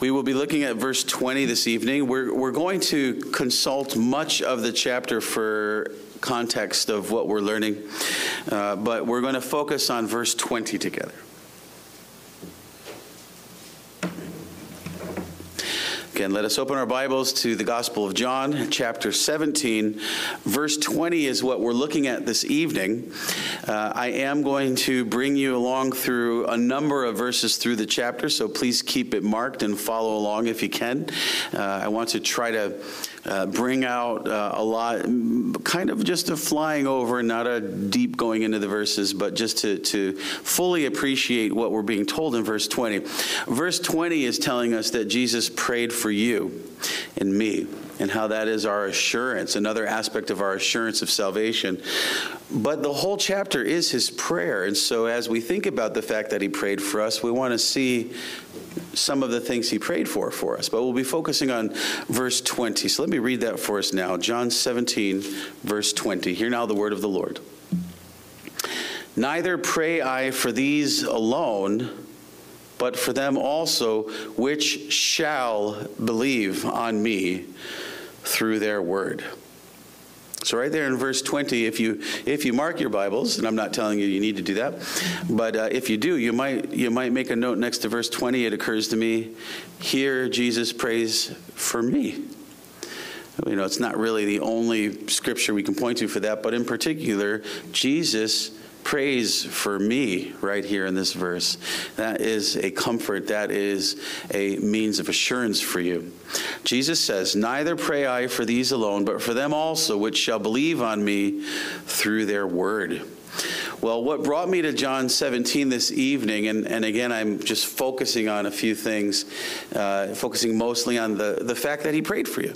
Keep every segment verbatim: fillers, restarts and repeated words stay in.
We will be looking at verse twenty this evening. We're, we're going to consult much of the chapter for context of what we're learning, uh, but we're going to focus on verse twenty together. Again, let us open our Bibles to the Gospel of John, chapter seventeen. Verse twenty is what we're looking at this evening. Uh, I am going to bring you along through a number of verses through the chapter, so please keep it marked and follow along if you can. Uh, I want to try to uh, bring out uh, a lot, kind of just a flying over, not a deep going into the verses, but just to, to fully appreciate what we're being told in verse twenty. Verse twenty is telling us that Jesus prayed for you and me, and how that is our assurance, another aspect of our assurance of salvation. But the whole chapter is his prayer, and so as we think about the fact that he prayed for us, we want to see some of the things he prayed for for us. But we'll be focusing on verse twenty. So let me read that for us now. John seventeen, verse twenty. Hear now the word of the Lord. Neither pray I for these alone, but for them also which shall believe on me through their word. So right there in verse twenty, if you if you mark your Bibles, and I'm not telling you you need to do that, but uh, if you do, you might you might make a note next to verse twenty. It occurs to me, here Jesus prays for me. You know, it's not really the only scripture we can point to for that, but in particular, Jesus prays for me right here in this verse. That is a comfort. That is a means of assurance for you. Jesus says, neither pray I for these alone, but for them also which shall believe on me through their word. Well, what brought me to John seventeen this evening, and, and again, I'm just focusing on a few things, uh, focusing mostly on the, the fact that he prayed for you.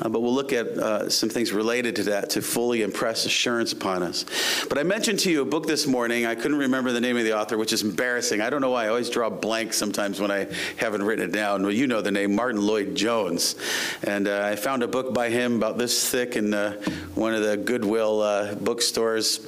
Uh, but we'll look at uh, some things related to that to fully impress assurance upon us. But I mentioned to you a book this morning. I couldn't remember the name of the author, which is embarrassing. I don't know why. I always draw blanks sometimes when I haven't written it down. Well, you know the name, Martyn Lloyd-Jones. And uh, I found a book by him about this thick in uh, one of the Goodwill uh, bookstores.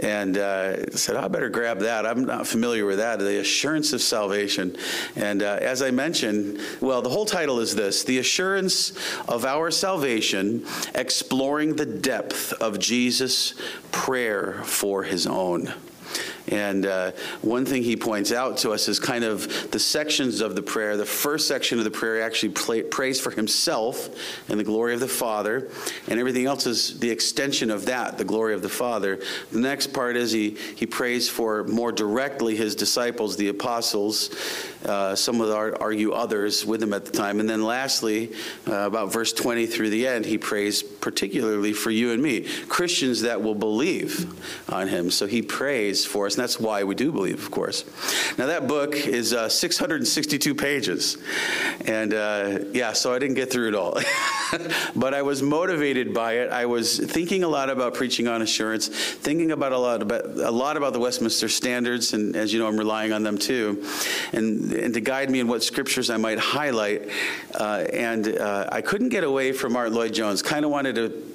And uh, said, I better grab that. I'm not familiar with that, the assurance of salvation. And uh, as I mentioned, well, the whole title is this, The Assurance of Our Salvation, Exploring the Depth of Jesus' Prayer for His Own. And uh, one thing he points out to us is kind of the sections of the prayer. The first section of the prayer actually play, prays for himself and the glory of the Father, and everything else is the extension of that, the glory of the Father. The next part is he, he prays for more directly his disciples, the apostles, uh, some would argue others with him at the time. And then lastly, uh, about verse twenty through the end, he prays particularly for you and me, Christians that will believe on him. So he prays for us. And that's why we do believe, of course. Now, that book is uh, six hundred sixty-two pages. And, uh, yeah, so I didn't get through it all. But I was motivated by it. I was thinking a lot about preaching on assurance, thinking about a lot about, a lot about the Westminster Standards. And as you know, I'm relying on them, too. And, and to guide me in what scriptures I might highlight. Uh, and uh, I couldn't get away from Martyn Lloyd-Jones. Kind of wanted to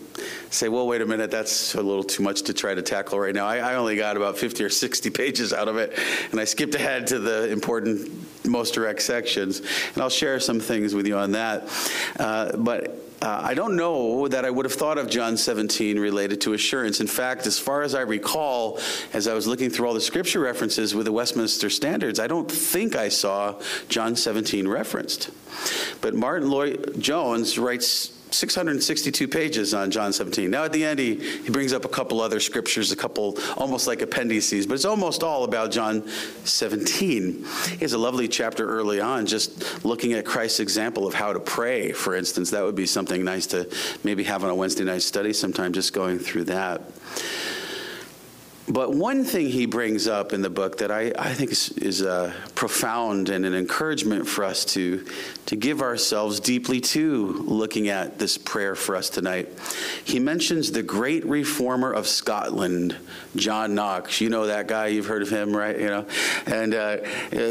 say, well, wait a minute, that's a little too much to try to tackle right now. I, I only got about fifty or sixty pages out of it, and I skipped ahead to the important, most direct sections. And I'll share some things with you on that. Uh, but Uh, I don't know that I would have thought of John seventeen related to assurance. In fact, as far as I recall, as I was looking through all the scripture references with the Westminster Standards, I don't think I saw John seventeen referenced. But Martyn Lloyd-Jones writes six hundred sixty-two pages on John seventeen. Now at the end, he, he brings up a couple other scriptures, a couple almost like appendices, but it's almost all about John seventeen. He has a lovely chapter early on, just looking at Christ's example of how to pray, for instance. That would be something nice to maybe have on a Wednesday night study sometime, just going through that. But one thing he brings up in the book that I, I think is, is uh, profound and an encouragement for us to, to give ourselves deeply to looking at this prayer for us tonight. He mentions the great reformer of Scotland, John Knox. You know that guy. You've heard of him, right? You know, and uh,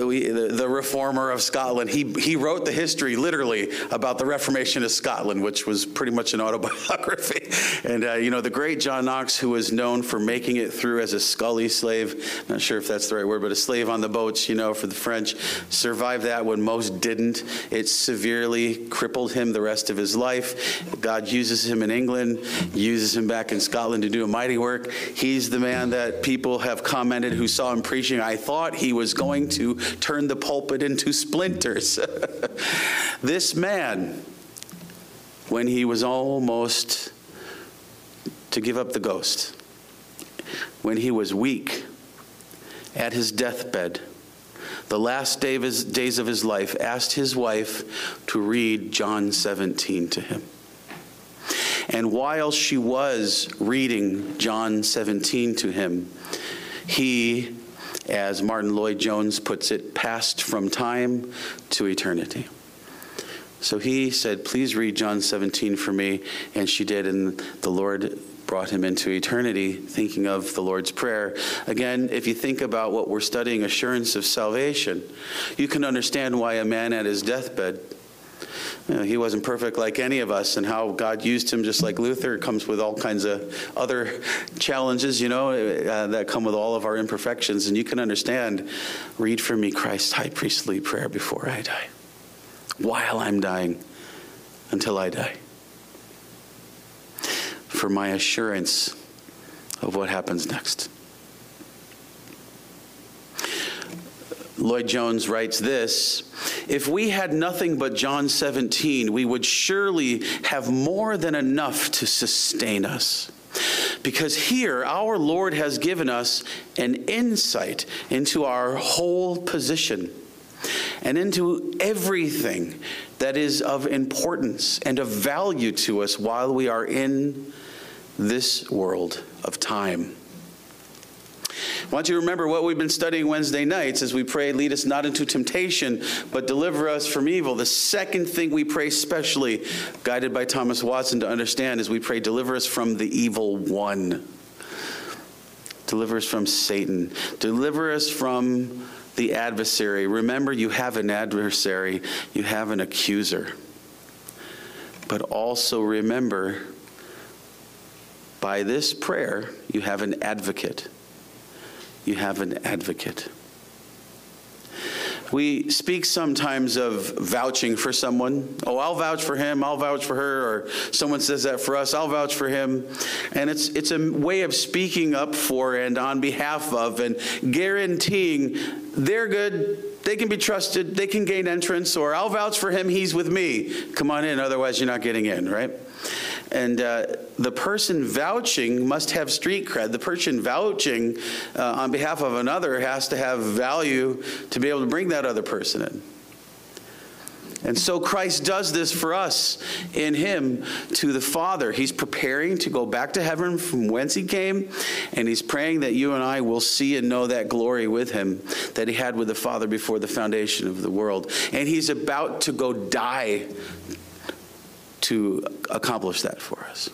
we, the, the reformer of Scotland. He he wrote the history literally about the Reformation of Scotland, which was pretty much an autobiography. And uh, you know, the great John Knox, who was known for making it through labor as a scully slave. Not sure if that's the right word, but a slave on the boats, you know, for the French. Survived that when most didn't. It severely crippled him the rest of his life. God uses him in England, uses him back in Scotland to do a mighty work. He's the man that people have commented who saw him preaching, I thought he was going to turn the pulpit into splinters. This man, when he was almost to give up the ghost, when he was weak at his deathbed, the last day of his, days of his life, asked his wife to read John seventeen to him. And while she was reading John seventeen to him, he, as Martyn Lloyd-Jones puts it, passed from time to eternity. So he said, please read John seventeen for me. And she did, and the Lord brought him into eternity, thinking of the Lord's Prayer. Again, if you think about what we're studying, assurance of salvation, you can understand why a man at his deathbed, you know, he wasn't perfect like any of us, and how God used him, just like Luther, comes with all kinds of other challenges, you know, uh, that come with all of our imperfections. And you can understand, read for me Christ's high priestly prayer before I die, while I'm dying, until I die, for my assurance of what happens next. Lloyd-Jones writes this, if we had nothing but John seventeen, we would surely have more than enough to sustain us, because here our Lord has given us an insight into our whole position and into everything that is of importance and of value to us while we are in this world of time. I want you to remember what we've been studying Wednesday nights as we pray, lead us not into temptation, but deliver us from evil. The second thing we pray specially, guided by Thomas Watson to understand, is we pray, deliver us from the evil one. Deliver us from Satan. Deliver us from the adversary. Remember, you have an adversary. You have an accuser. But also remember, by this prayer, you have an advocate. You have an advocate. We speak sometimes of vouching for someone. Oh, I'll vouch for him, I'll vouch for her, or someone says that for us, I'll vouch for him. And it's it's a way of speaking up for and on behalf of and guaranteeing they're good, they can be trusted, they can gain entrance, or I'll vouch for him, he's with me. Come on in, otherwise you're not getting in, right? And uh, the person vouching must have street cred. The person vouching uh, on behalf of another has to have value to be able to bring that other person in. And so Christ does this for us in him to the Father. He's preparing to go back to heaven from whence he came, and he's praying that you and I will see and know that glory with him that he had with the Father before the foundation of the world. And he's about to go die to accomplish that for us.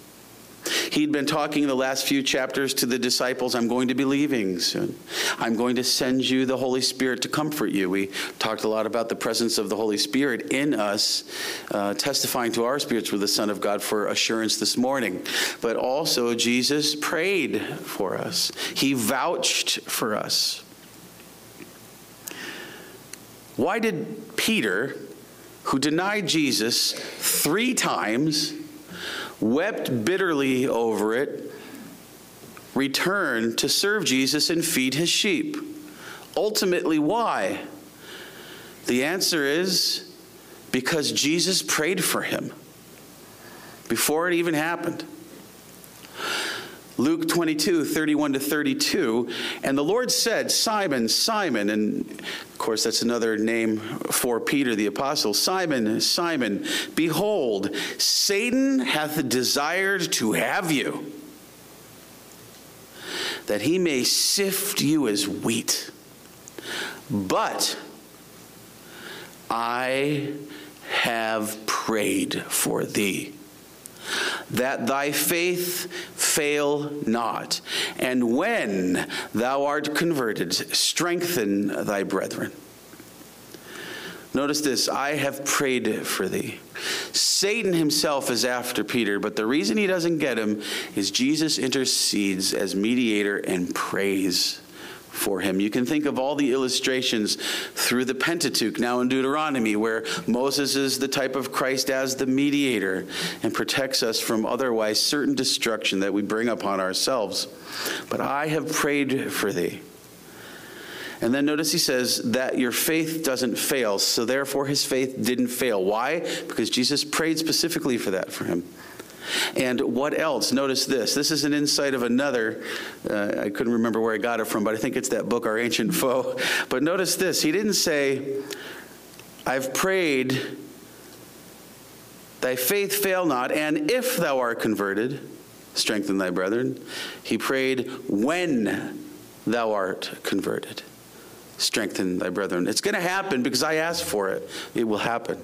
He'd been talking the last few chapters to the disciples, I'm going to be leaving soon. I'm going to send you the Holy Spirit to comfort you. We talked a lot about the presence of the Holy Spirit in us, uh, testifying to our spirits with the Son of God for assurance this morning. But also Jesus prayed for us. He vouched for us. Why did Peter, who denied Jesus three times, wept bitterly over it, returned to serve Jesus and feed his sheep? Ultimately, why? The answer is because Jesus prayed for him before it even happened. Luke twenty-two, thirty-one to thirty-two, and the Lord said, Simon, Simon, and of course that's another name for Peter the apostle, Simon, Simon, behold, Satan hath desired to have you, that he may sift you as wheat, but I have prayed for thee, that thy faith fail not. And when thou art converted, strengthen thy brethren. Notice this, I have prayed for thee. Satan himself is after Peter, but the reason he doesn't get him is Jesus intercedes as mediator and prays for him. You can think of all the illustrations through the Pentateuch, now in Deuteronomy, where Moses is the type of Christ as the mediator and protects us from otherwise certain destruction that we bring upon ourselves. But I have prayed for thee. And then notice he says that your faith doesn't fail. So therefore his faith didn't fail. Why? Because Jesus prayed specifically for that for him. And what else? Notice this. This is an insight of another. Uh, I couldn't remember where I got it from, but I think it's that book, Our Ancient Foe. But notice this. He didn't say, I've prayed, thy faith fail not, and if thou art converted, strengthen thy brethren. He prayed, when thou art converted, strengthen thy brethren. It's going to happen because I asked for it. It will happen.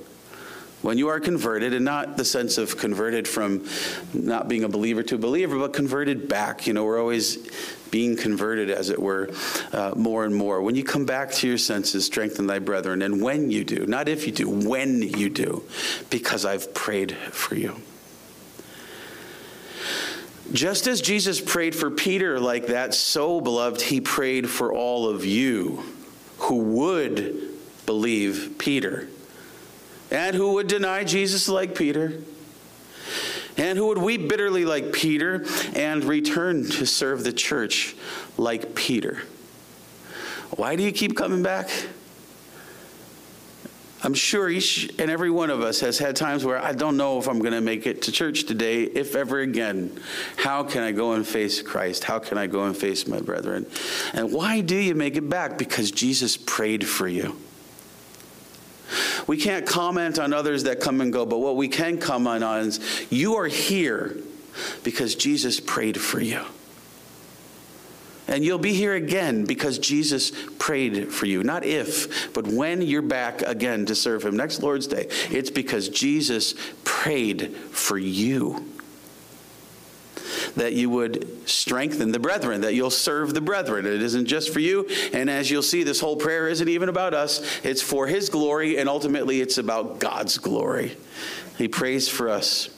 When you are converted, and not the sense of converted from not being a believer to a believer, but converted back. You know, we're always being converted, as it were, uh, more and more. When you come back to your senses, strengthen thy brethren. And when you do, not if you do, when you do, because I've prayed for you. Just as Jesus prayed for Peter like that, so, beloved, he prayed for all of you who would believe Peter, and who would deny Jesus like Peter, and who would weep bitterly like Peter, and return to serve the church like Peter. Why do you keep coming back? I'm sure each and every one of us has had times where I don't know if I'm going to make it to church today, if ever again. How can I go and face Christ? How can I go and face my brethren? And why do you make it back? Because Jesus prayed for you. We can't comment on others that come and go, but what we can comment on is you are here because Jesus prayed for you. And you'll be here again because Jesus prayed for you. Not if, but when you're back again to serve him next Lord's Day. It's because Jesus prayed for you, that you would strengthen the brethren, that you'll serve the brethren. It isn't just for you. And as you'll see, this whole prayer isn't even about us. It's for his glory, and ultimately it's about God's glory. He prays for us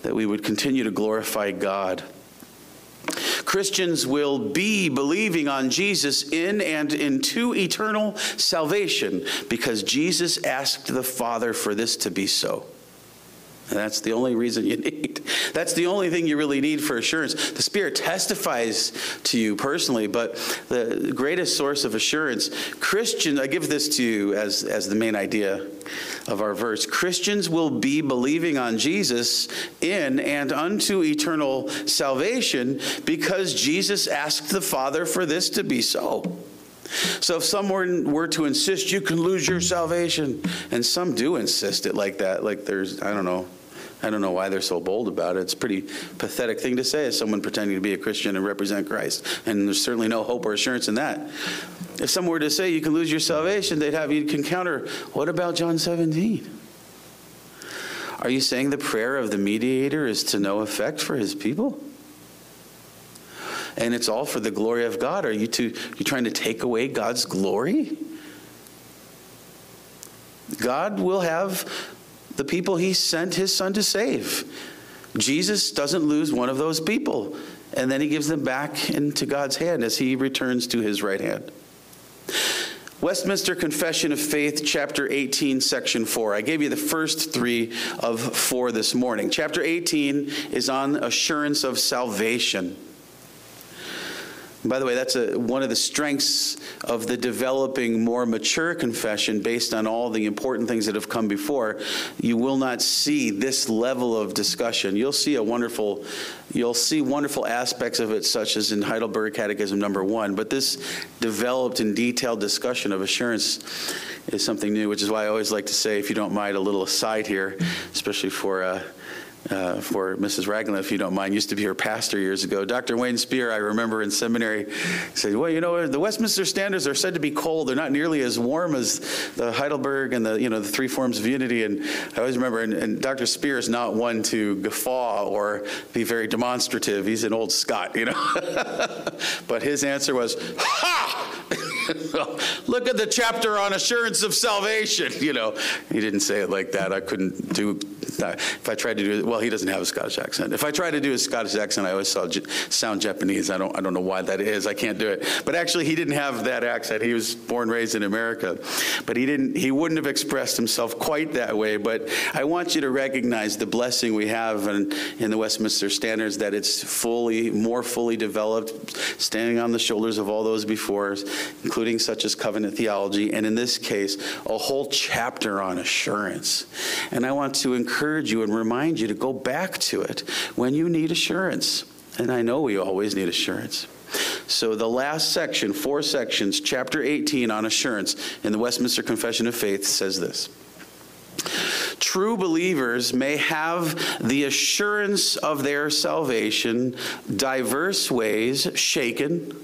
that we would continue to glorify God. Christians will be believing on Jesus in and into eternal salvation because Jesus asked the Father for this to be so. And that's the only reason you need. That's the only thing you really need for assurance. The Spirit testifies to you personally, but the greatest source of assurance, Christians, I give this to you as, as the main idea of our verse. Christians will be believing on Jesus in and unto eternal salvation because Jesus asked the Father for this to be so. So if someone were to insist, you can lose your salvation, and some do insist it like that, like there's, I don't know, I don't know why they're so bold about it. It's a pretty pathetic thing to say as someone pretending to be a Christian and represent Christ, and there's certainly no hope or assurance in that. If someone were to say you can lose your salvation, they'd have you can counter, what about John seventeen? Are you saying the prayer of the mediator is to no effect for his people? And it's all for the glory of God. Are you too, you trying to take away God's glory? God will have the people he sent his son to save. Jesus doesn't lose one of those people. And then he gives them back into God's hand as he returns to his right hand. Westminster Confession of Faith, chapter eighteen, section four. I gave you the first three of four this morning. Chapter eighteen is on assurance of salvation. By the way, that's a, one of the strengths of the developing, more mature confession based on all the important things that have come before. You will not see this level of discussion. You'll see a wonderful, you'll see wonderful aspects of it, such as in Heidelberg Catechism number one. But this developed and detailed discussion of assurance is something new, which is why I always like to say, if you don't mind, a little aside here, especially for... Uh, Uh, for Missus Ragland, if you don't mind, used to be her pastor years ago. Doctor Wayne Spear, I remember in seminary, said, well, you know, the Westminster Standards are said to be cold. They're not nearly as warm as the Heidelberg and the, you know, the three forms of unity. And I always remember, and, and Doctor Spear is not one to guffaw or be very demonstrative. He's an old Scot, you know. But his answer was, ha! Look at the chapter on assurance of salvation. You know, he didn't say it like that. I couldn't do that. If I tried to do it, well, he doesn't have a Scottish accent. If I try to do a Scottish accent, I always sound Japanese. I don't, I don't know why that is. I can't do it. But actually, he didn't have that accent. He was born, raised in America. But he didn't, he wouldn't have expressed himself quite that way. But I want you to recognize the blessing we have in, in the Westminster Standards, that it's fully, more fully developed, standing on the shoulders of all those before us, including such as covenant theology, and in this case, a whole chapter on assurance. And I want to encourage you and remind you to go back to it when you need assurance. And I know we always need assurance. So the last section, four sections, chapter eighteen on assurance in the Westminster Confession of Faith says this. True believers may have the assurance of their salvation diverse ways shaken,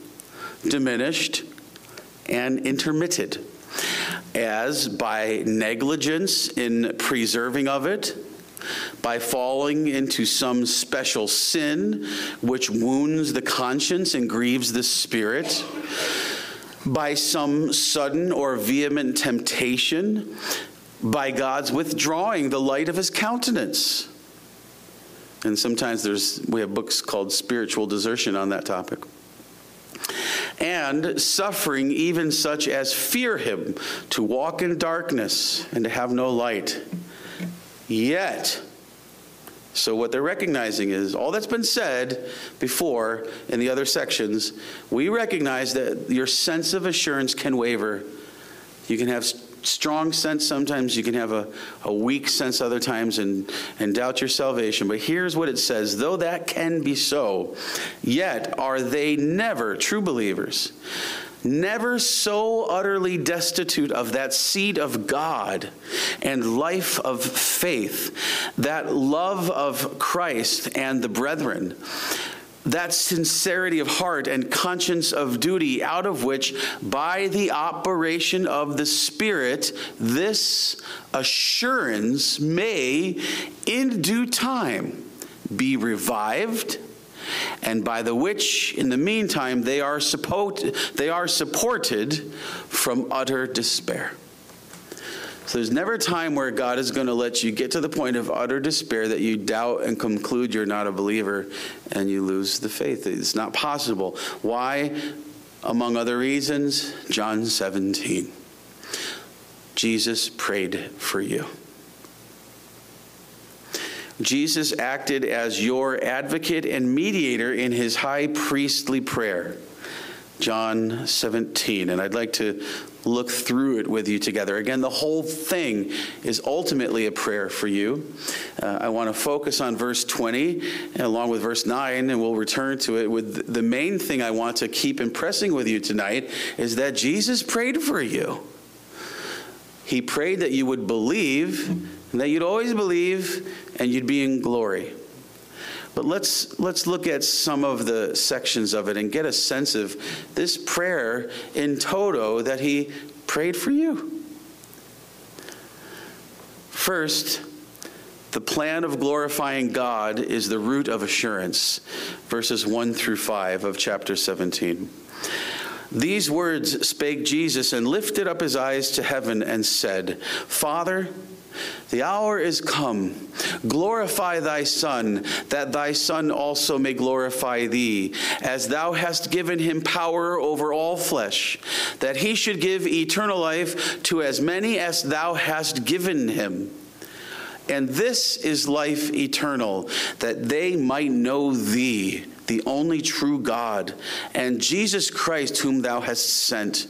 diminished, and intermitted, as by negligence in preserving of it, by falling into some special sin which wounds the conscience and grieves the spirit, by some sudden or vehement temptation, by God's withdrawing the light of his countenance. And sometimes there's, we have books called Spiritual Desertion on that topic. And suffering even such as fear him, to walk in darkness and to have no light. Yet, so what they're recognizing is all that's been said before in the other sections, we recognize that your sense of assurance can waver. You can have strong sense sometimes, you can have a, a weak sense other times, and, and doubt your salvation. But here's what it says: though that can be so, yet are they never, true believers, never so utterly destitute of that seed of God and life of faith, that love of Christ and the brethren, that sincerity of heart and conscience of duty, out of which, by the operation of the Spirit, this assurance may, in due time, be revived, and by the which, in the meantime, they are supported, they are supported from utter despair. So there's never a time where God is going to let you get to the point of utter despair that you doubt and conclude you're not a believer and you lose the faith. It's not possible. Why? Among other reasons, John seventeen. Jesus prayed for you. Jesus acted as your advocate and mediator in his high priestly prayer. John seventeen, and I'd like to look through it with you together. Again, the whole thing is ultimately a prayer for you. Uh, I want to focus on verse twenty and along with verse nine, and we'll return to it. With the main thing I want to keep impressing with you tonight is that Jesus prayed for you. He prayed that you would believe, and that you'd always believe, and you'd be in glory. But let's let's look at some of the sections of it and get a sense of this prayer in toto that he prayed for you. First, the plan of glorifying God is the root of assurance, verses one through five of chapter seventeen. These words spake Jesus, and lifted up his eyes to heaven and said, Father, the hour is come. Glorify thy Son, that thy Son also may glorify thee, as thou hast given him power over all flesh, that he should give eternal life to as many as thou hast given him. And this is life eternal, that they might know thee, the only true God, and Jesus Christ, whom thou hast sent.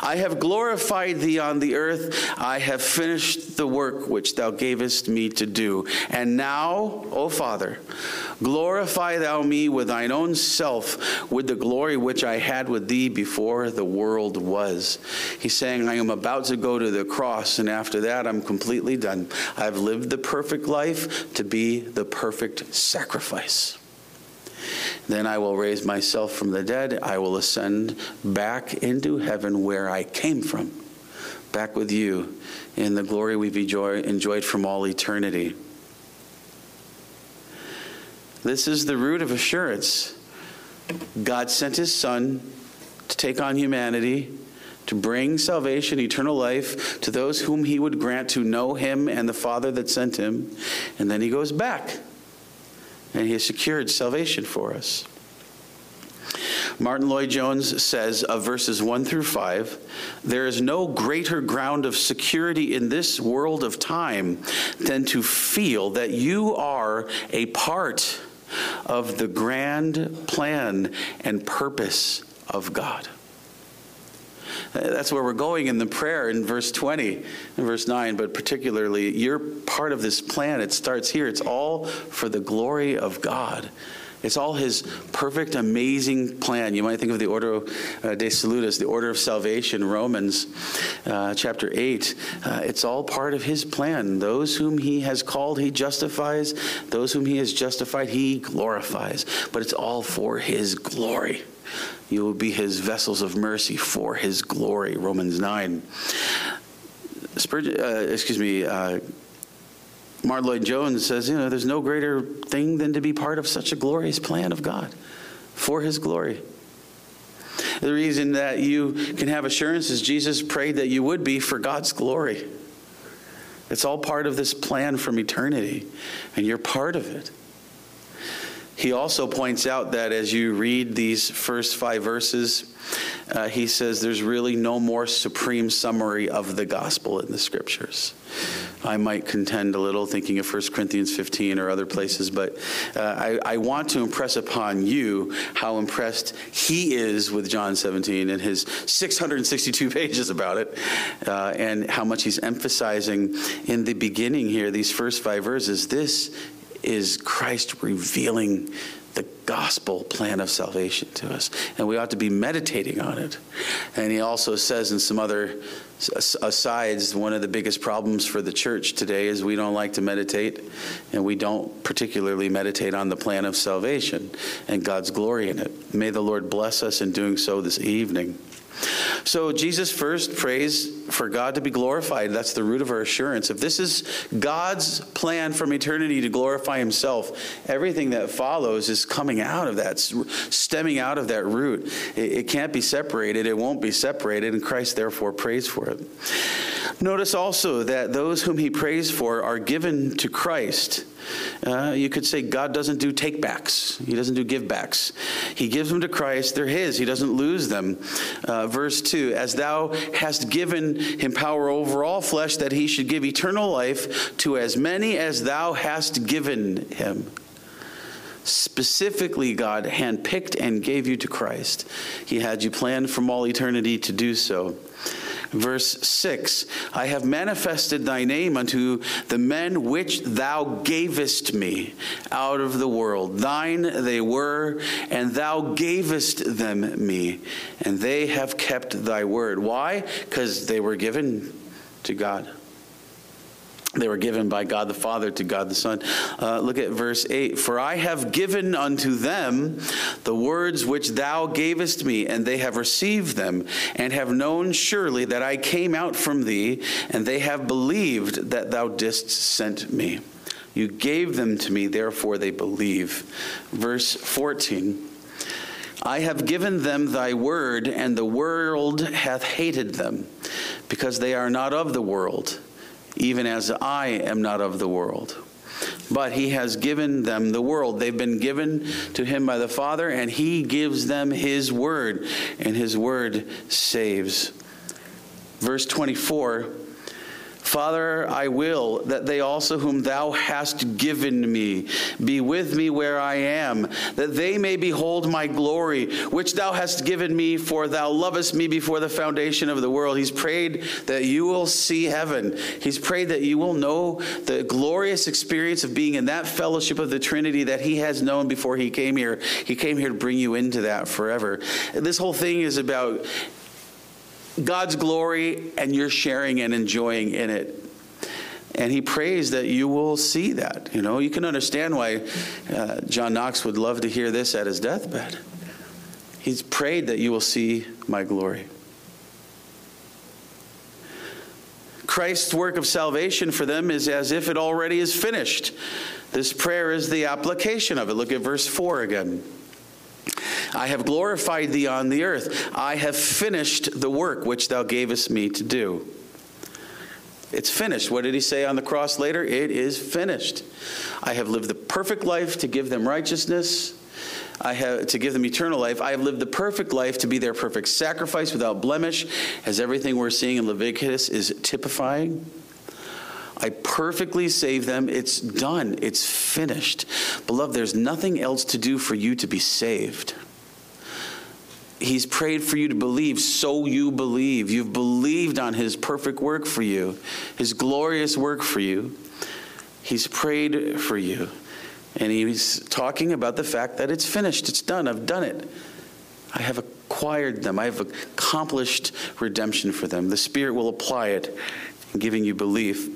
I have glorified thee on the earth. I have finished the work which thou gavest me to do. And now, O Father, glorify thou me with thine own self, with the glory which I had with thee before the world was. He's saying, I am about to go to the cross, and after that, I'm completely done. I've lived the perfect life to be the perfect sacrifice. Then I will raise myself from the dead. I will ascend back into heaven where I came from, back with you in the glory we've enjoyed from all eternity. This is the root of assurance. God sent his Son to take on humanity, to bring salvation, eternal life, to those whom he would grant to know him and the Father that sent him. And then he goes back, and he has secured salvation for us. Martyn Lloyd-Jones says of verses one through five, there is no greater ground of security in this world of time than to feel that you are a part of the grand plan and purpose of God. That's where we're going in the prayer in verse twenty, in verse nine, but particularly you're part of this plan. It starts here. It's all for the glory of God. It's all his perfect, amazing plan. You might think of the Ordo uh, de Salutis, the order of salvation, Romans uh, chapter eight. Uh, it's all part of his plan. Those whom he has called, he justifies. Those whom he has justified, he glorifies. But it's all for his glory. You will be his vessels of mercy for his glory, Romans nine. Spurgeon, uh, excuse me, uh, Martyn Lloyd-Jones says, you know, there's no greater thing than to be part of such a glorious plan of God for his glory. The reason that you can have assurance is Jesus prayed that you would be for God's glory. It's all part of this plan from eternity, and you're part of it. He also points out that as you read these first five verses, uh, he says there's really no more supreme summary of the gospel in the scriptures. I might contend a little, thinking of First Corinthians fifteen or other places, but uh, I, I want to impress upon you how impressed he is with John seventeen and his six hundred sixty-two pages about it, uh, and how much he's emphasizing in the beginning here, these first five verses, this is Christ revealing the gospel plan of salvation to us. And we ought to be meditating on it. And he also says in some other asides, one of the biggest problems for the church today is we don't like to meditate, and we don't particularly meditate on the plan of salvation and God's glory in it. May the Lord bless us in doing so this evening. So Jesus first prays for God to be glorified. That's the root of our assurance. If this is God's plan from eternity to glorify himself, everything that follows is coming out of that, stemming out of that root. It, it can't be separated. It won't be separated, and Christ therefore prays for it. Notice also that those whom he prays for are given to Christ. Uh, you could say God doesn't do take-backs. He doesn't do give-backs. He gives them to Christ. They're his. He doesn't lose them. Uh, verse two, as thou hast given him power over all flesh, that he should give eternal life to as many as thou hast given him. Specifically, God handpicked and gave you to Christ. He had you planned from all eternity to do so. Verse six, I have manifested thy name unto the men which thou gavest me out of the world. Thine they were, and thou gavest them me, and they have kept thy word. Why? Because they were given to God. They were given by God the Father to God the Son. Uh, look at verse eight. For I have given unto them the words which thou gavest me, and they have received them, and have known surely that I came out from thee, and they have believed that thou didst send me. You gave them to me, therefore they believe. Verse fourteen. I have given them thy word, and the world hath hated them, because they are not of the world, even as I am not of the world. But he has given them the world. They've been given to him by the Father, and he gives them his word, and his word saves. Verse twenty-four, Father, I will that they also whom thou hast given me be with me where I am, that they may behold my glory, which thou hast given me, for thou lovest me before the foundation of the world. He's prayed that you will see heaven. He's prayed that you will know the glorious experience of being in that fellowship of the Trinity that he has known before he came here. He came here to bring you into that forever. This whole thing is about God's glory, and you're sharing and enjoying in it. And he prays that you will see that. You know, you can understand why uh, John Knox would love to hear this at his deathbed. He's prayed that you will see my glory. Christ's work of salvation for them is as if it already is finished. This prayer is the application of it. Look at verse four again. I have glorified thee on the earth. I have finished the work which thou gavest me to do. It's finished. What did he say on the cross later? It is finished. I have lived the perfect life to give them righteousness. I have to give them eternal life. I have lived the perfect life to be their perfect sacrifice without blemish, as everything we're seeing in Leviticus is typifying. I perfectly save them. It's done. It's finished. Beloved, there's nothing else to do for you to be saved. He's prayed for you to believe, so you believe. You've believed on his perfect work for you, his glorious work for you. He's prayed for you. And he's talking about the fact that it's finished. It's done. I've done it. I have acquired them. I have accomplished redemption for them. The Spirit will apply it, giving you belief.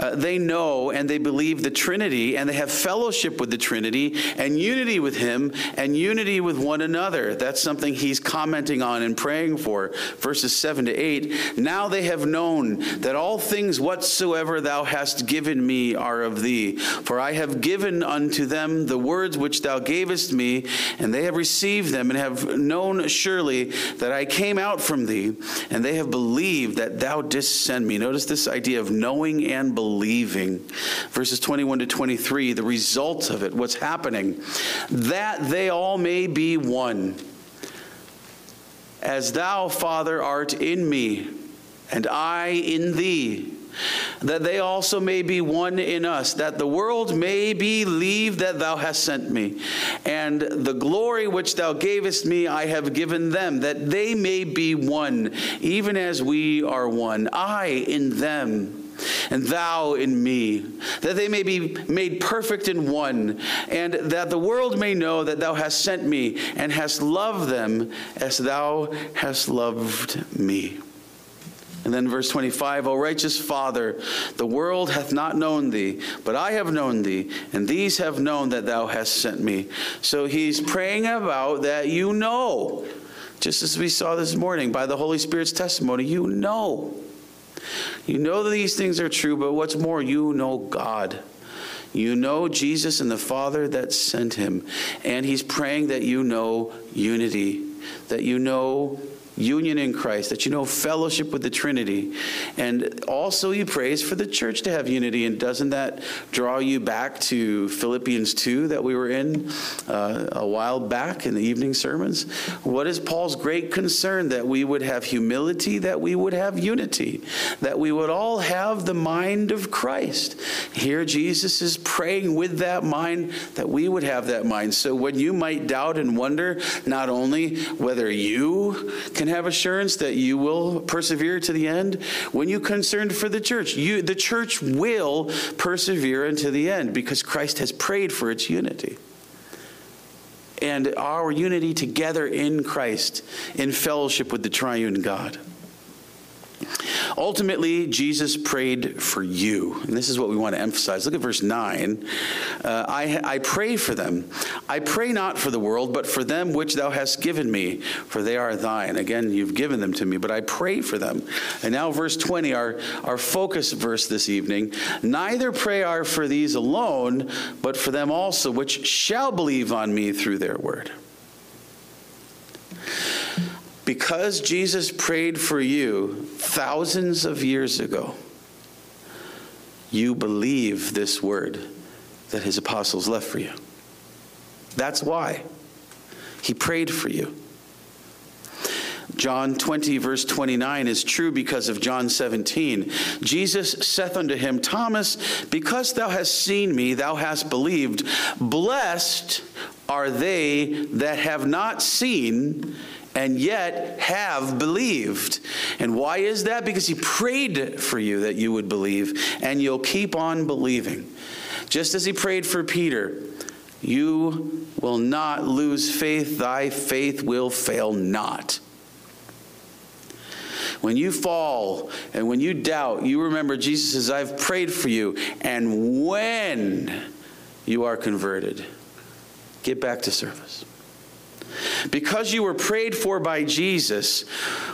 Uh, they know and they believe the Trinity, and they have fellowship with the Trinity and unity with him and unity with one another. That's something he's commenting on and praying for. Verses seven to eight, now they have known that all things whatsoever thou hast given me are of thee. For I have given unto them the words which thou gavest me, and they have received them and have known surely that I came out from thee, and they have believed that thou didst send me. Notice this idea of knowing and believing. Verses twenty-one to twenty-three, the result of it, what's happening. That they all may be one, as thou, Father, art in me, and I in thee. That they also may be one in us, that the world may believe that thou hast sent me. And the glory which thou gavest me I have given them, that they may be one, even as we are one. I in them, and thou in me, that they may be made perfect in one, and that the world may know that thou hast sent me, and hast loved them as thou hast loved me. And then verse twenty-five, O righteous Father, the world hath not known thee, but I have known thee, and these have known that thou hast sent me. So he's praying about that you know, just as we saw this morning by the Holy Spirit's testimony, you know. You know that these things are true, but what's more, you know God. You know Jesus and the Father that sent him. And he's praying that you know unity, that you know union in Christ, that you know fellowship with the Trinity. And also he prays for the church to have unity. And doesn't that draw you back to Philippians two that we were in uh, a while back in the evening sermons? What is Paul's great concern? That we would have humility, that we would have unity, that we would all have the mind of Christ. Here Jesus is praying with that mind, that we would have that mind. So when you might doubt and wonder, not only whether you can have assurance that you will persevere to the end. When you're concerned for the church, you, the church will persevere unto the end because Christ has prayed for its unity. And our unity together in Christ, in fellowship with the triune God. Ultimately, Jesus prayed for you. And this is what we want to emphasize. Look at verse nine. Uh, I, I pray for them. I pray not for the world, but for them which thou hast given me, for they are thine. Again, you've given them to me, but I pray for them. And now verse twenty, our, our focus verse this evening. Neither pray I for these alone, but for them also, which shall believe on me through their word. Because Jesus prayed for you thousands of years ago, you believe this word that his apostles left for you. That's why he prayed for you. John twenty, verse twenty-nine is true because of John seventeen. Jesus saith unto him, Thomas, because thou hast seen me, thou hast believed. Blessed are they that have not seen and yet have believed. And why is that? Because he prayed for you that you would believe, and you'll keep on believing. Just as he prayed for Peter, you will not lose faith, thy faith will fail not. When you fall and when you doubt, you remember Jesus says, I've prayed for you. And when you are converted, get back to service. Because you were prayed for by Jesus,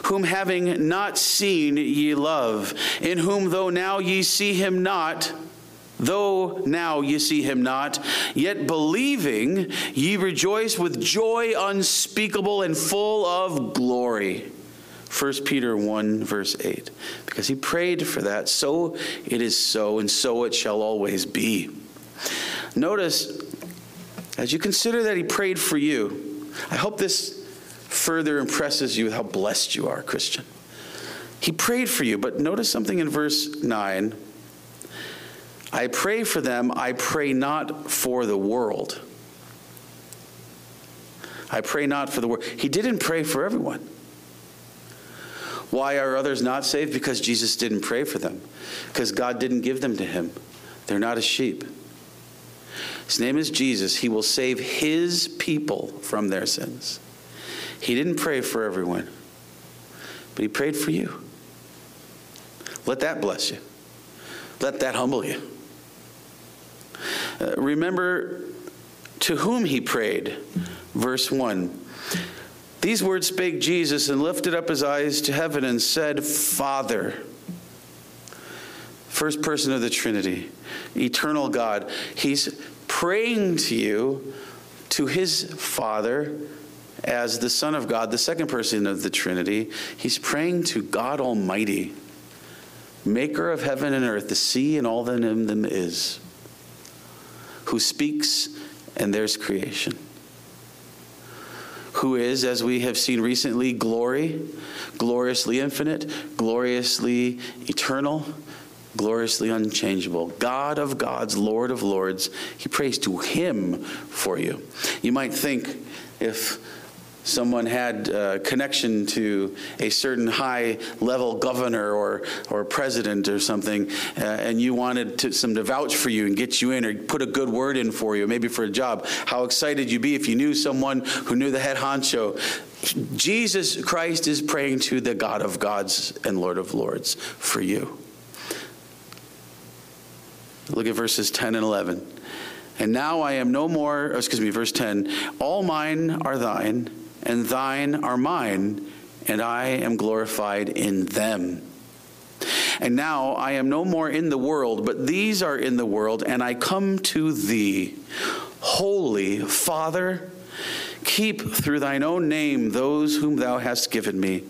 whom having not seen ye love, in whom though now ye see him not, though now ye see him not, yet believing ye rejoice with joy unspeakable and full of glory. First Peter one, verse eight. Because he prayed for that, so it is so, and so it shall always be. Notice, as you consider that he prayed for you, I hope this further impresses you how blessed you are, Christian. He prayed for you, but notice something in verse nine. I pray for them, I pray not for the world. I pray not for the world. He didn't pray for everyone. Why are others not saved? Because Jesus didn't pray for them. Because God didn't give them to him. They're not his sheep. His name is Jesus. He will save his people from their sins. He didn't pray for everyone, but he prayed for you. Let that bless you. Let that humble you. Uh, remember to whom he prayed. Verse one. These words spake Jesus, and lifted up his eyes to heaven, and said, Father. First person of the Trinity, eternal God. He's praying to you, to his Father, as the Son of God, the second person of the Trinity. He's praying to God Almighty, maker of heaven and earth, the sea and all that in them is, who speaks, and there's creation. Who is, as we have seen recently, glory, gloriously infinite, gloriously eternal, gloriously unchangeable. God of gods, Lord of lords, he prays to him for you. You might think if someone had a connection to a certain high-level governor or, or president or something, uh, and you wanted to, some to vouch for you and get you in or put a good word in for you, maybe for a job, how excited you'd be if you knew someone who knew the head honcho. Jesus Christ is praying to the God of gods and Lord of lords for you. Look at verses ten and eleven. And now I am no more, excuse me, verse ten. All mine are thine, and thine are mine, and I am glorified in them. And now I am no more in the world, but these are in the world, and I come to thee. Holy Father, keep through thine own name those whom thou hast given me,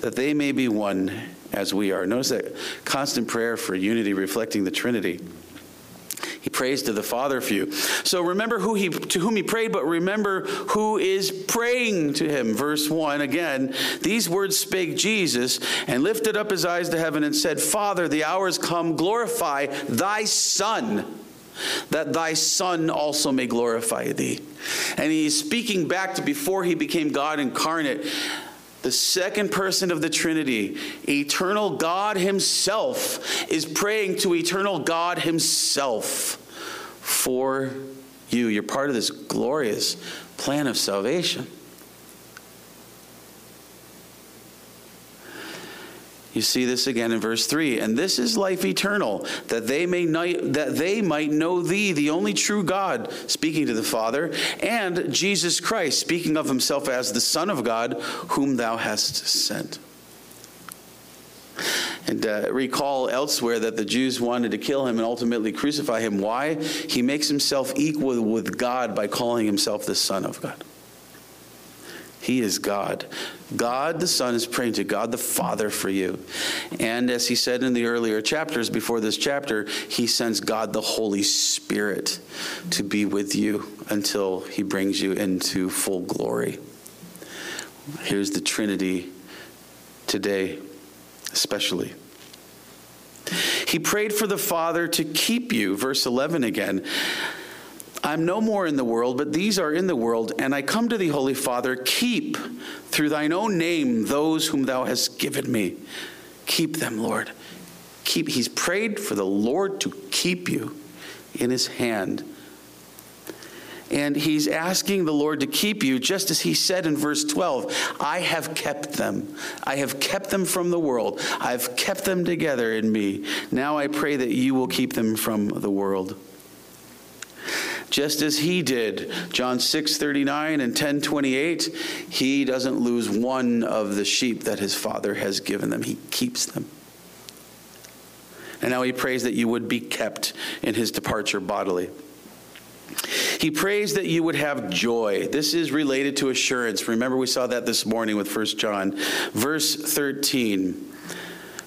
that they may be one as we are. Notice that constant prayer for unity reflecting the Trinity. He prays to the Father for you. So remember who he to whom he prayed, but remember who is praying to him. Verse one, again, these words spake Jesus, and lifted up his eyes to heaven, and said, Father, the hour is come, glorify thy Son, that thy Son also may glorify thee. And he's speaking back to before he became God incarnate. The second person of the Trinity, eternal God himself, is praying to eternal God himself for you. You're part of this glorious plan of salvation. You see this again in verse three. And this is life eternal, that they may kn- that they might know thee, the only true God, speaking to the Father, and Jesus Christ, speaking of himself as the Son of God, whom thou hast sent. And uh, recall elsewhere that the Jews wanted to kill him and ultimately crucify him. Why? He makes himself equal with God by calling himself the Son of God. He is God. God the Son is praying to God the Father for you. And as he said in the earlier chapters before this chapter, he sends God the Holy Spirit to be with you until he brings you into full glory. Here's the Trinity today, especially. He prayed for the Father to keep you. Verse eleven again. I'm no more in the world, but these are in the world, and I come to thee, Holy Father, keep through thine own name those whom thou hast given me. Keep them, Lord. Keep. He's prayed for the Lord to keep you in his hand. And he's asking the Lord to keep you, just as he said in verse twelve, I have kept them. I have kept them from the world. I've kept them together in me. Now I pray that you will keep them from the world. Just as he did, John six thirty-nine and ten twenty-eight, he doesn't lose one of the sheep that his Father has given them. He keeps them. And now he prays that you would be kept in his departure bodily. He prays that you would have joy. This is related to assurance. Remember, we saw that this morning with First John. Verse thirteen,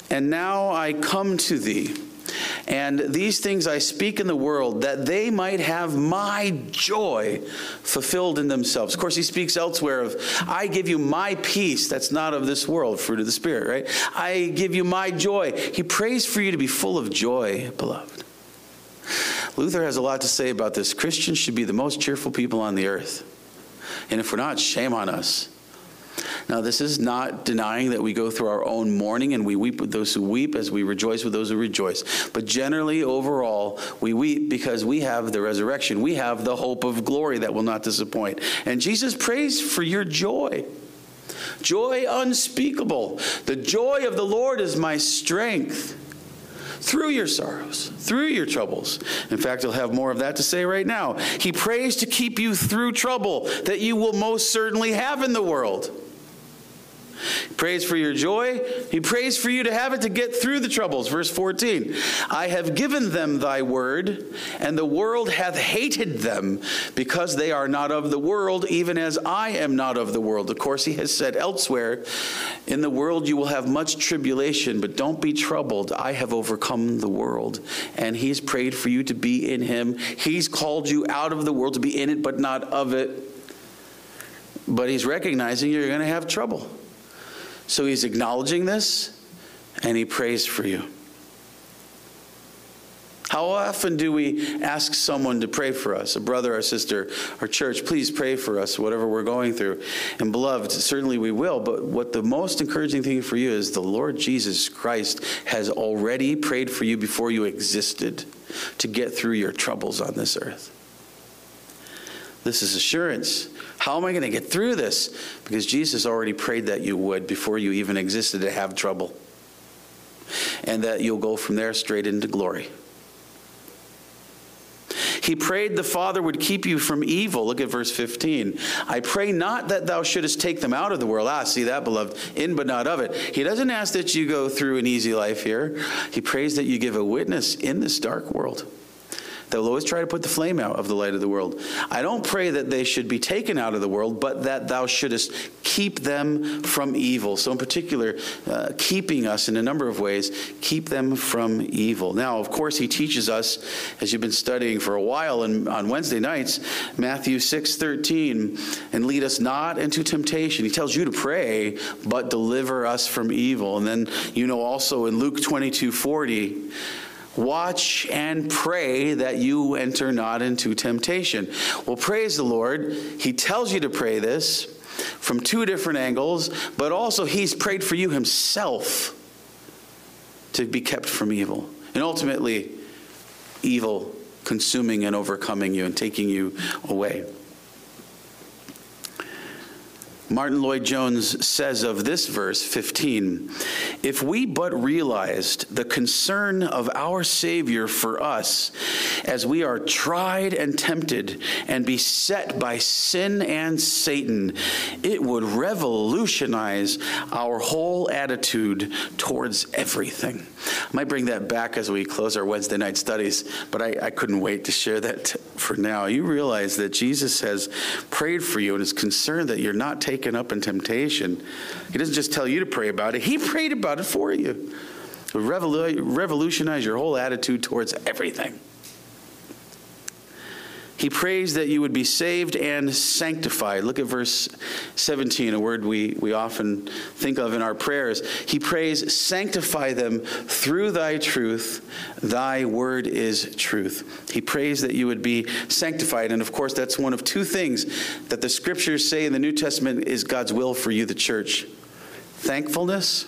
and now I come to thee, and these things I speak in the world, that they might have my joy fulfilled in themselves. Of course, he speaks elsewhere of, I give you my peace. That's not of this world, fruit of the Spirit, right? I give you my joy. He prays for you to be full of joy, beloved. Luther has a lot to say about this. Christians should be the most cheerful people on the earth. And if we're not, shame on us. Now, this is not denying that we go through our own mourning and we weep with those who weep as we rejoice with those who rejoice. But generally, overall, we weep because we have the resurrection. We have the hope of glory that will not disappoint. And Jesus prays for your joy. Joy unspeakable. The joy of the Lord is my strength. Through your sorrows, through your troubles. In fact, he'll have more of that to say right now. He prays to keep you through trouble that you will most certainly have in the world. He prays for your joy. He prays for you to have it to get through the troubles. Verse fourteen, I have given them thy word, and the world hath hated them, because they are not of the world, even as I am not of the world. Of course, he has said elsewhere, in the world you will have much tribulation, but don't be troubled. I have overcome the world. And he's prayed for you to be in him. He's called you out of the world to be in it, but not of it. But he's recognizing you're going to have trouble. So he's acknowledging this, and he prays for you. How often do we ask someone to pray for us, a brother, a sister, our church, please pray for us, whatever we're going through? And beloved, certainly we will, but what the most encouraging thing for you is the Lord Jesus Christ has already prayed for you before you existed to get through your troubles on this earth. This is assurance. How am I going to get through this? Because Jesus already prayed that you would before you even existed to have trouble. And that you'll go from there straight into glory. He prayed the Father would keep you from evil. Look at verse fifteen. I pray not that thou shouldest take them out of the world. Ah, see that, beloved, in but not of it. He doesn't ask that you go through an easy life here. He prays that you give a witness in this dark world. They'll always try to put the flame out of the light of the world. I don't pray that they should be taken out of the world, but that thou shouldest keep them from evil. So in particular, uh, keeping us in a number of ways, keep them from evil. Now, of course, he teaches us, as you've been studying for a while and on Wednesday nights, Matthew six thirteen, and lead us not into temptation. He tells you to pray, but deliver us from evil. And then, you know, also in Luke twenty-two forty, watch and pray that you enter not into temptation. Well, praise the Lord. He tells you to pray this from two different angles, but also he's prayed for you himself to be kept from evil. And ultimately, evil consuming and overcoming you and taking you away. Martyn Lloyd-Jones says of this verse fifteen, if we but realized the concern of our Savior for us as we are tried and tempted and beset by sin and Satan, it would revolutionize our whole attitude towards everything. I might bring that back as we close our Wednesday night studies, but I, I couldn't wait to share that for now. You realize that Jesus has prayed for you and is concerned that you're not taken up in temptation. He doesn't just tell you to pray about it. He prayed about it for you. It would revolutionize your whole attitude towards everything. He prays that you would be saved and sanctified. Look at verse seventeen, a word we, we often think of in our prayers. He prays, sanctify them through thy truth. Thy word is truth. He prays that you would be sanctified. And of course, that's one of two things that the scriptures say in the New Testament is God's will for you, the church. Thankfulness,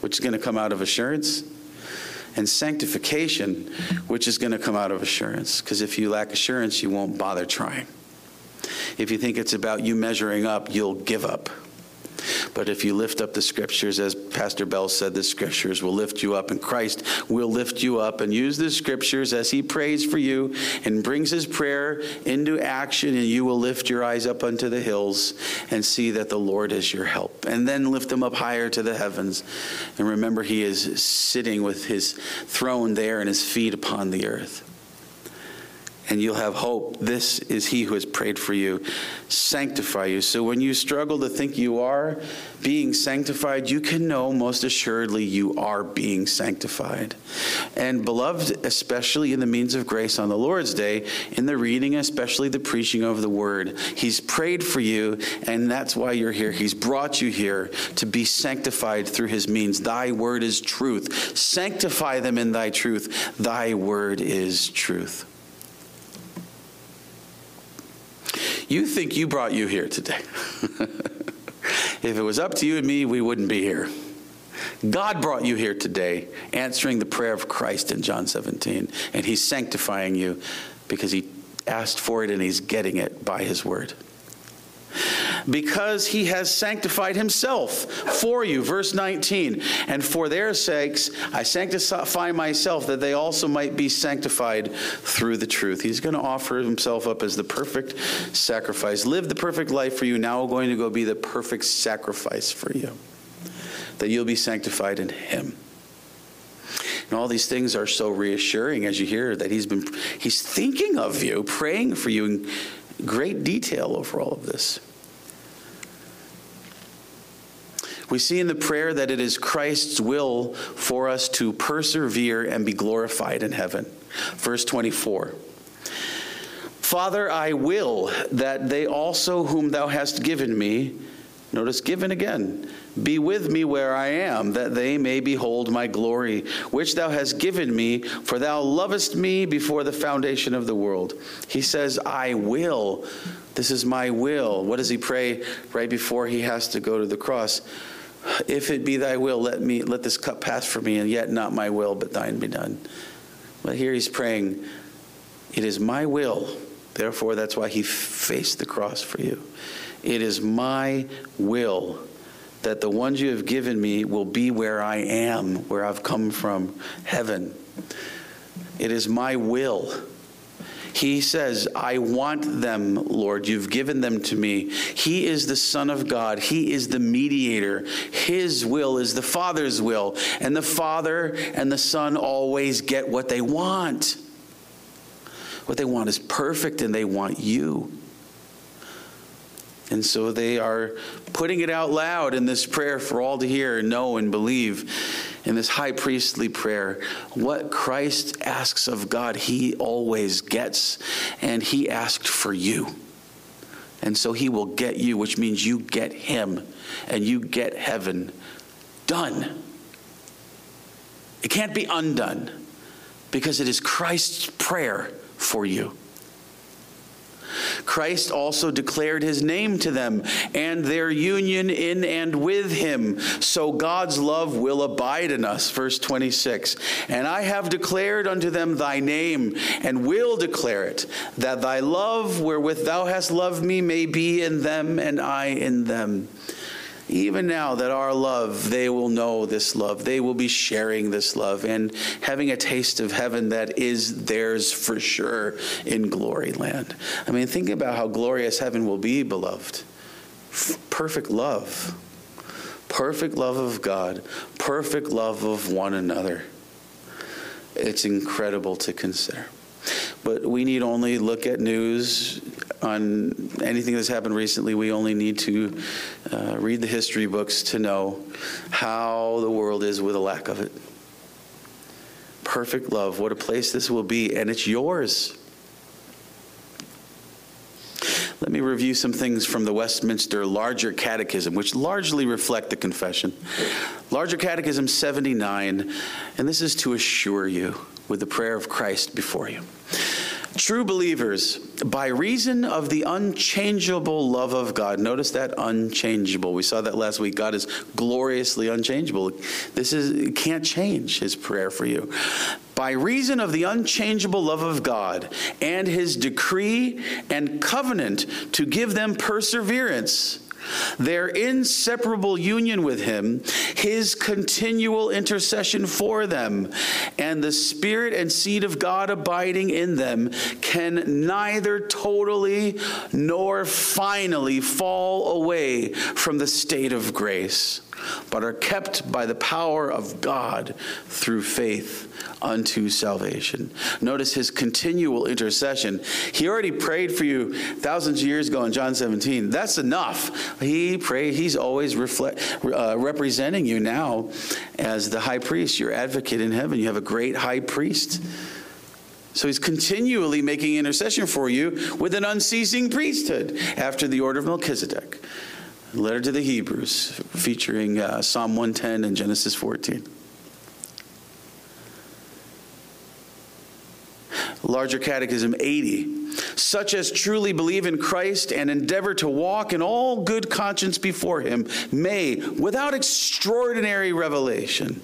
which is going to come out of assurance. And sanctification, which is going to come out of assurance. Because if you lack assurance, you won't bother trying. If you think it's about you measuring up, you'll give up. But if you lift up the scriptures, as Pastor Bell said, the scriptures will lift you up, and Christ will lift you up, and use the scriptures as he prays for you and brings his prayer into action, and you will lift your eyes up unto the hills and see that the Lord is your help. And then lift them up higher to the heavens, and remember he is sitting with his throne there and his feet upon the earth. And you'll have hope. This is he who has prayed for you. Sanctify you. So when you struggle to think you are being sanctified, you can know most assuredly you are being sanctified. And beloved, especially in the means of grace on the Lord's Day, in the reading, especially the preaching of the word, he's prayed for you, and that's why you're here. He's brought you here to be sanctified through his means. Thy word is truth. Sanctify them in thy truth. Thy word is truth. You think you brought you here today. If it was up to you and me, we wouldn't be here. God brought you here today, answering the prayer of Christ in John seventeen. And he's sanctifying you because he asked for it and he's getting it by his word. Because he has sanctified himself for you. Verse nineteen, and for their sakes I sanctify myself, that they also might be sanctified through the truth. He's going to offer himself up as the perfect sacrifice. Live the perfect life for you, now going to go be the perfect sacrifice for you, that you'll be sanctified in him. And all these things are so reassuring as you hear that he's been, he's thinking of you, praying for you in great detail over all of this. We see in the prayer that it is Christ's will for us to persevere and be glorified in heaven. Verse twenty-four. Father, I will that they also whom thou hast given me, notice given again, be with me where I am, that they may behold my glory, which thou hast given me, for thou lovest me before the foundation of the world. He says, I will. This is my will. What does he pray right before he has to go to the cross? If it be thy will, let me let this cup pass from me, and yet not my will, but thine be done. But here he's praying, it is my will. Therefore, that's why he faced the cross for you. It is my will that the ones you have given me will be where I am, where I've come from, heaven. It is my will. He says, I want them, Lord. You've given them to me. He is the Son of God. He is the mediator. His will is the Father's will. And the Father and the Son always get what they want. What they want is perfect, and they want you. And so they are putting it out loud in this prayer for all to hear and know and believe, in this high priestly prayer. What Christ asks of God, he always gets, and he asked for you. And so he will get you, which means you get him, and you get heaven. Done. It can't be undone, because it is Christ's prayer for you. Christ also declared his name to them and their union in and with him. So God's love will abide in us. Verse twenty-six, and I have declared unto them thy name, and will declare it, that thy love wherewith thou hast loved me may be in them, and I in them. Even now that our love, they will know this love. They will be sharing this love and having a taste of heaven that is theirs for sure in glory land. I mean, think about how glorious heaven will be, beloved. Perfect love. Perfect love of God. Perfect love of one another. It's incredible to consider. But we need only look at news on anything that's happened recently. We only need to uh, read the history books to know how the world is with a lack of it. Perfect love. What a place this will be, and it's yours. Let me review some things from the Westminster Larger Catechism, which largely reflect the confession. Larger Catechism seventy-nine, and this is to assure you with the prayer of Christ before you. True believers, by reason of the unchangeable love of God. Notice that unchangeable. We saw that last week. God is gloriously unchangeable. This is, it can't change, his prayer for you. By reason of the unchangeable love of God and his decree and covenant to give them perseverance, their inseparable union with him, his continual intercession for them, and the Spirit and seed of God abiding in them can neither totally nor finally fall away from the state of grace, but are kept by the power of God through faith unto salvation. Notice his continual intercession. He already prayed for you thousands of years ago in John seventeen. That's enough. He prayed. He's always reflect, uh, representing you now as the high priest, your advocate in heaven. You have a great high priest. So he's continually making intercession for you with an unceasing priesthood after the order of Melchizedek. Letter to the Hebrews, featuring uh, Psalm one ten and Genesis fourteen. Larger Catechism eighty. Such as truly believe in Christ and endeavor to walk in all good conscience before him may, without extraordinary revelation,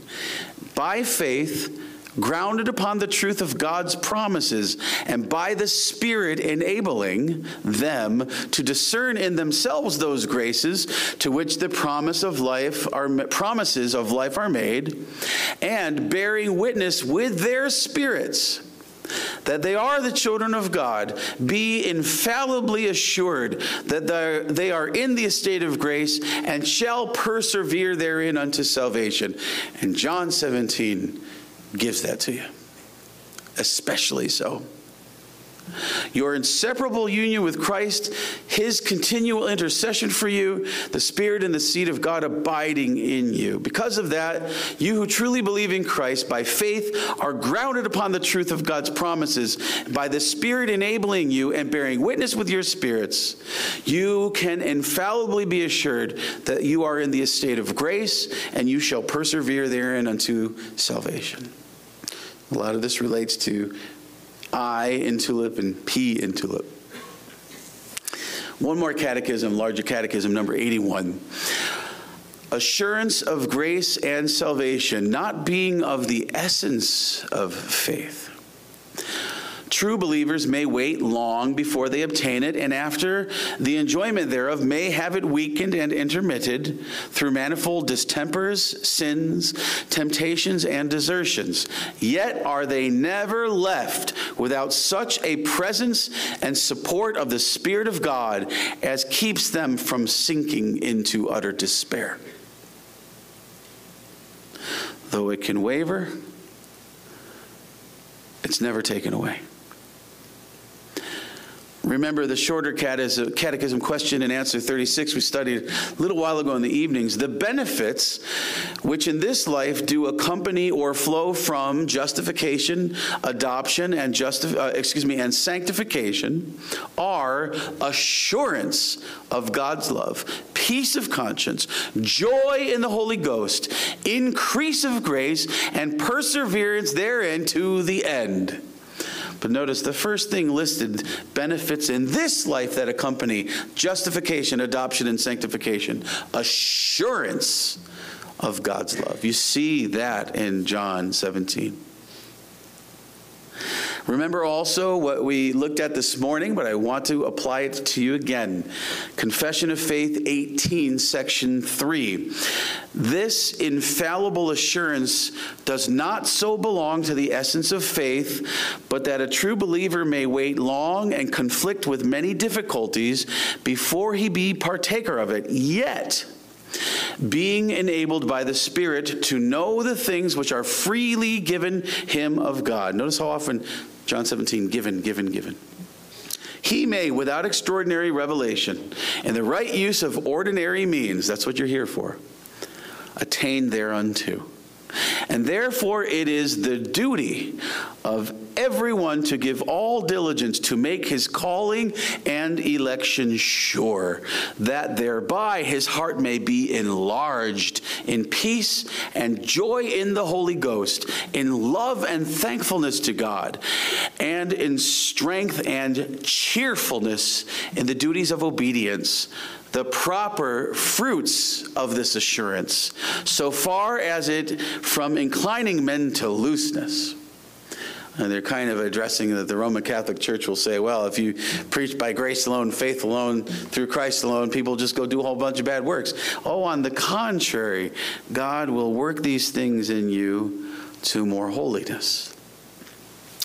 by faith, grounded upon the truth of God's promises, and by the Spirit enabling them to discern in themselves those graces to which the promise of life are promises of life are made, and bearing witness with their spirits that they are the children of God, be infallibly assured that they are in the estate of grace and shall persevere therein unto salvation. And John seventeen gives that to you, especially so. Your inseparable union with Christ, his continual intercession for you, the Spirit and the seed of God abiding in you. Because of that, you who truly believe in Christ by faith are grounded upon the truth of God's promises. By the Spirit enabling you and bearing witness with your spirits, you can infallibly be assured that you are in the estate of grace and you shall persevere therein unto salvation. A lot of this relates to I in Tulip and P in Tulip. One more catechism, Larger Catechism, number eighty-one. Assurance of grace and salvation, not being of the essence of faith. True believers may wait long before they obtain it, and after the enjoyment thereof may have it weakened and intermitted through manifold distempers, sins, temptations, and desertions. Yet are they never left without such a presence and support of the Spirit of God as keeps them from sinking into utter despair. Though it can waver, it's never taken away. Remember the shorter catechism question and answer thirty-six we studied a little while ago in the evenings. The benefits which in this life do accompany or flow from justification, adoption, and justi- uh, excuse me, and sanctification are assurance of God's love, peace of conscience, joy in the Holy Ghost, increase of grace, and perseverance therein to the end. But notice the first thing listed, benefits in this life that accompany justification, adoption, and sanctification, assurance of God's love. You see that in John seventeen. Remember also what we looked at this morning, but I want to apply it to you again. Confession of Faith eighteen, section three. This infallible assurance does not so belong to the essence of faith, but that a true believer may wait long and conflict with many difficulties before he be partaker of it. Yet, being enabled by the Spirit to know the things which are freely given him of God. Notice how often John seventeen, given, given, given. He may, without extraordinary revelation, and the right use of ordinary means, that's what you're here for, attain thereunto. And therefore it is the duty of everyone to give all diligence to make his calling and election sure, that thereby his heart may be enlarged in peace and joy in the Holy Ghost, in love and thankfulness to God, and in strength and cheerfulness in the duties of obedience, the proper fruits of this assurance, so far as it from inclining men to looseness. Uh, they're kind of addressing that the Roman Catholic Church will say, well, if you preach by grace alone, faith alone, through Christ alone, people just go do a whole bunch of bad works. Oh, on the contrary, God will work these things in you to more holiness.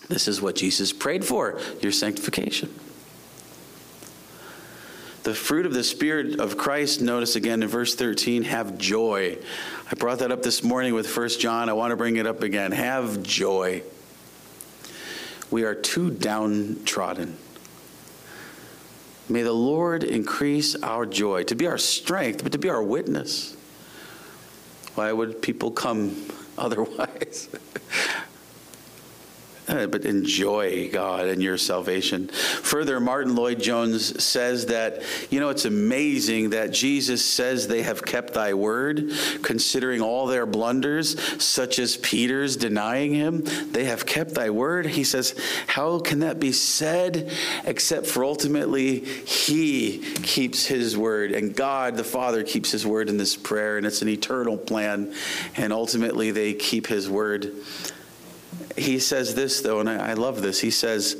This is what Jesus prayed for, your sanctification. The fruit of the Spirit of Christ, notice again in verse thirteen, have joy. I brought that up this morning with First John. I want to bring it up again. Have joy. We are too downtrodden. May the Lord increase our joy, to be our strength, but to be our witness. Why would people come otherwise? But enjoy God and your salvation. Further, Martyn Lloyd-Jones says that, you know, it's amazing that Jesus says they have kept thy word, considering all their blunders, such as Peter's denying him. They have kept thy word. He says, how can that be said except for ultimately he keeps his word, and God the Father keeps his word in this prayer, and it's an eternal plan, and ultimately they keep his word. He says this, though, and I, I love this. He says,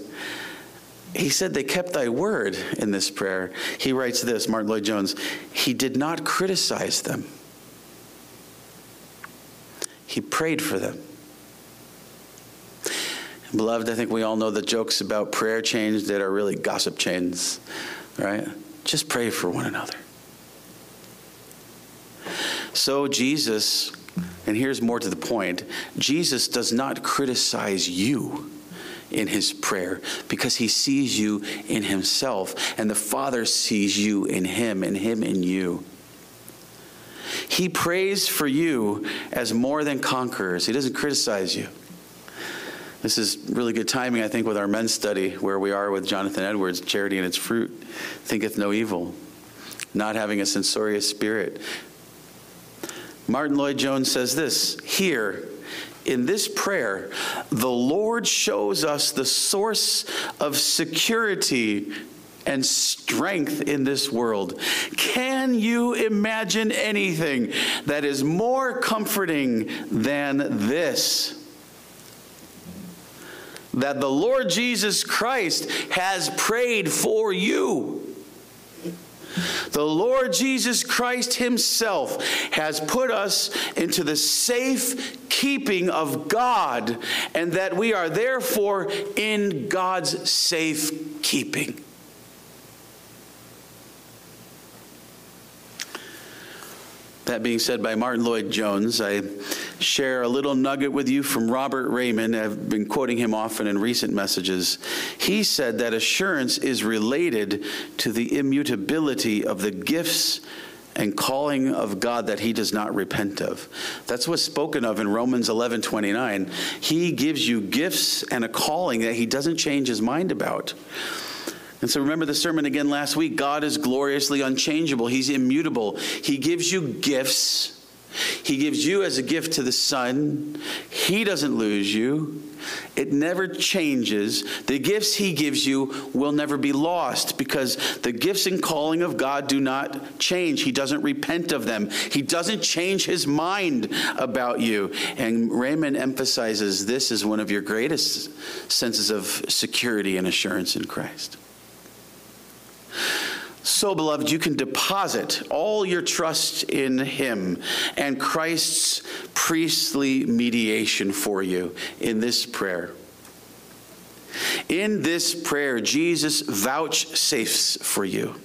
he said they kept thy word in this prayer. He writes this, Martyn Lloyd-Jones, he did not criticize them. He prayed for them. And beloved, I think we all know the jokes about prayer chains that are really gossip chains, right? Just pray for one another. So Jesus, and here's more to the point, Jesus does not criticize you in his prayer because he sees you in himself, and the Father sees you in him and him in you. He prays for you as more than conquerors. He doesn't criticize you. This is really good timing, I think, with our men's study where we are with Jonathan Edwards, Charity and its Fruit, Thinketh No Evil, not having a censorious spirit. Martyn Lloyd-Jones says this, here, in this prayer, the Lord shows us the source of security and strength in this world. Can you imagine anything that is more comforting than this? That the Lord Jesus Christ has prayed for you. The Lord Jesus Christ himself has put us into the safe keeping of God, and that we are therefore in God's safe keeping. That being said by Martyn Lloyd-Jones, I share a little nugget with you from Robert Raymond. I've been quoting him often in recent messages. He said that assurance is related to the immutability of the gifts and calling of God that he does not repent of. That's what's spoken of in Romans eleven twenty-nine. He gives you gifts and a calling that he doesn't change his mind about. And so remember the sermon again last week. God is gloriously unchangeable. He's immutable. He gives you gifts. He gives you as a gift to the Son. He doesn't lose you. It never changes. The gifts he gives you will never be lost because the gifts and calling of God do not change. He doesn't repent of them. He doesn't change his mind about you. And Raymond emphasizes this is one of your greatest senses of security and assurance in Christ. So, beloved, you can deposit all your trust in him and Christ's priestly mediation for you in this prayer. In this prayer, Jesus vouchsafes for you.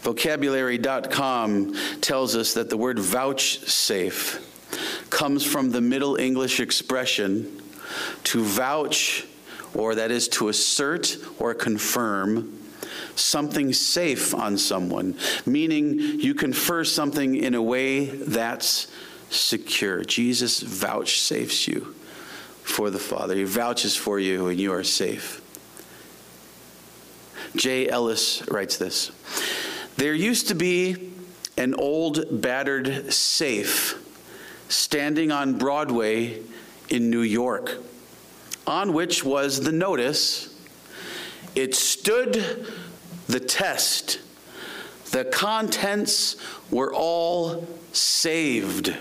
Vocabulary dot com tells us that the word vouchsafe comes from the Middle English expression to vouch, or that is to assert or confirm something safe on someone, meaning you confer something in a way that's secure. Jesus vouchsafes you for the Father. He vouches for you and you are safe. J. Ellis writes this, there used to be an old battered safe standing on Broadway in New York, on which was the notice, it stood the test. The contents were all saved.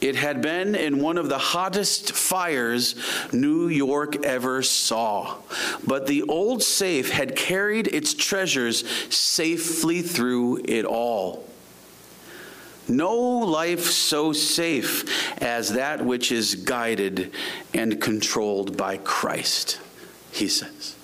It had been in one of the hottest fires New York ever saw, but the old safe had carried its treasures safely through it all. No life so safe as that which is guided and controlled by Christ, he says.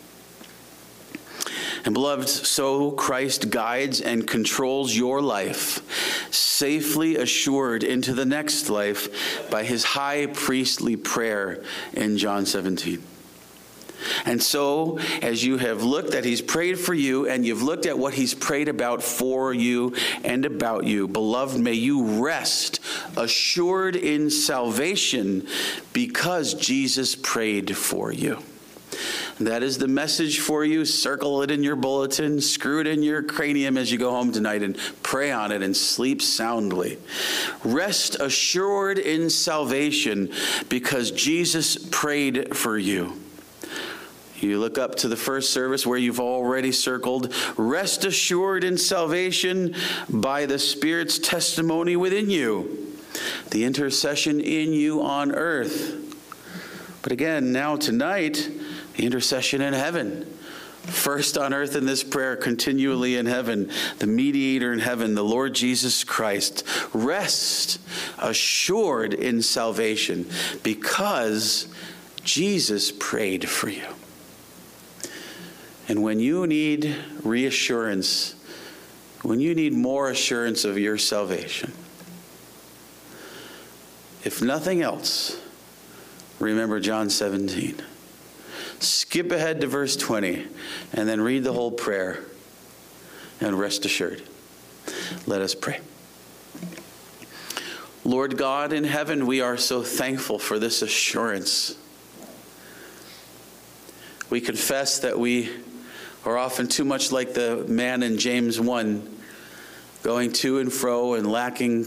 And beloved, so Christ guides and controls your life, safely assured into the next life by his high priestly prayer in John seventeen. And so, as you have looked that he's prayed for you, and you've looked at what he's prayed about for you and about you, beloved, may you rest assured in salvation because Jesus prayed for you. That is the message for you. Circle it in your bulletin, screw it in your cranium as you go home tonight, and pray on it and sleep soundly. Rest assured in salvation because Jesus prayed for you. You look up to the first service where you've already circled, rest assured in salvation by the Spirit's testimony within you, the intercession in you on earth. But again, now tonight, the intercession in heaven. First on earth in this prayer, continually in heaven, the mediator in heaven, the Lord Jesus Christ. Rest assured in salvation because Jesus prayed for you. And when you need reassurance, when you need more assurance of your salvation, if nothing else, remember John seventeen. Skip ahead to verse twenty and then read the whole prayer and rest assured. Let us pray. Lord God in heaven, we are so thankful for this assurance. We confess that we are often too much like the man in James one, going to and fro and lacking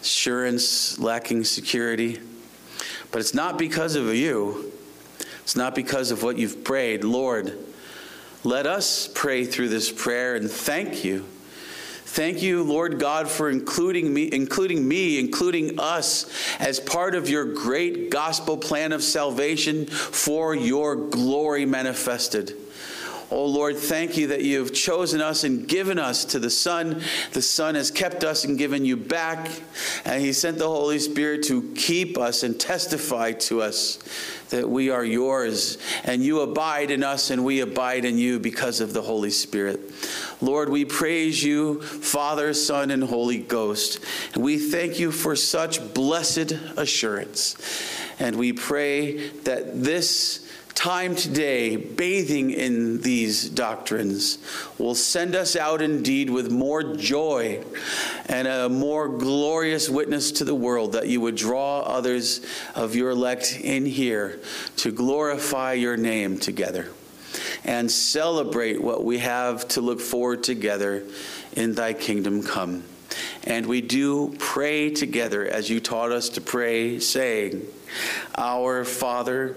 assurance, lacking security. But it's not because of you. It's not because of what you've prayed. Lord, let us pray through this prayer and thank you. Thank you, Lord God, for including me, including me, including us as part of your great gospel plan of salvation for your glory manifested. Oh, Lord, thank you that you have chosen us and given us to the Son. The Son has kept us and given you back. And he sent the Holy Spirit to keep us and testify to us that we are yours. And you abide in us and we abide in you because of the Holy Spirit. Lord, we praise you, Father, Son, and Holy Ghost. And we thank you for such blessed assurance. And we pray that this time today, bathing in these doctrines, will send us out indeed with more joy and a more glorious witness to the world, that you would draw others of your elect in here to glorify your name together and celebrate what we have to look forward together in thy kingdom come. And we do pray together as you taught us to pray, saying, Our Father,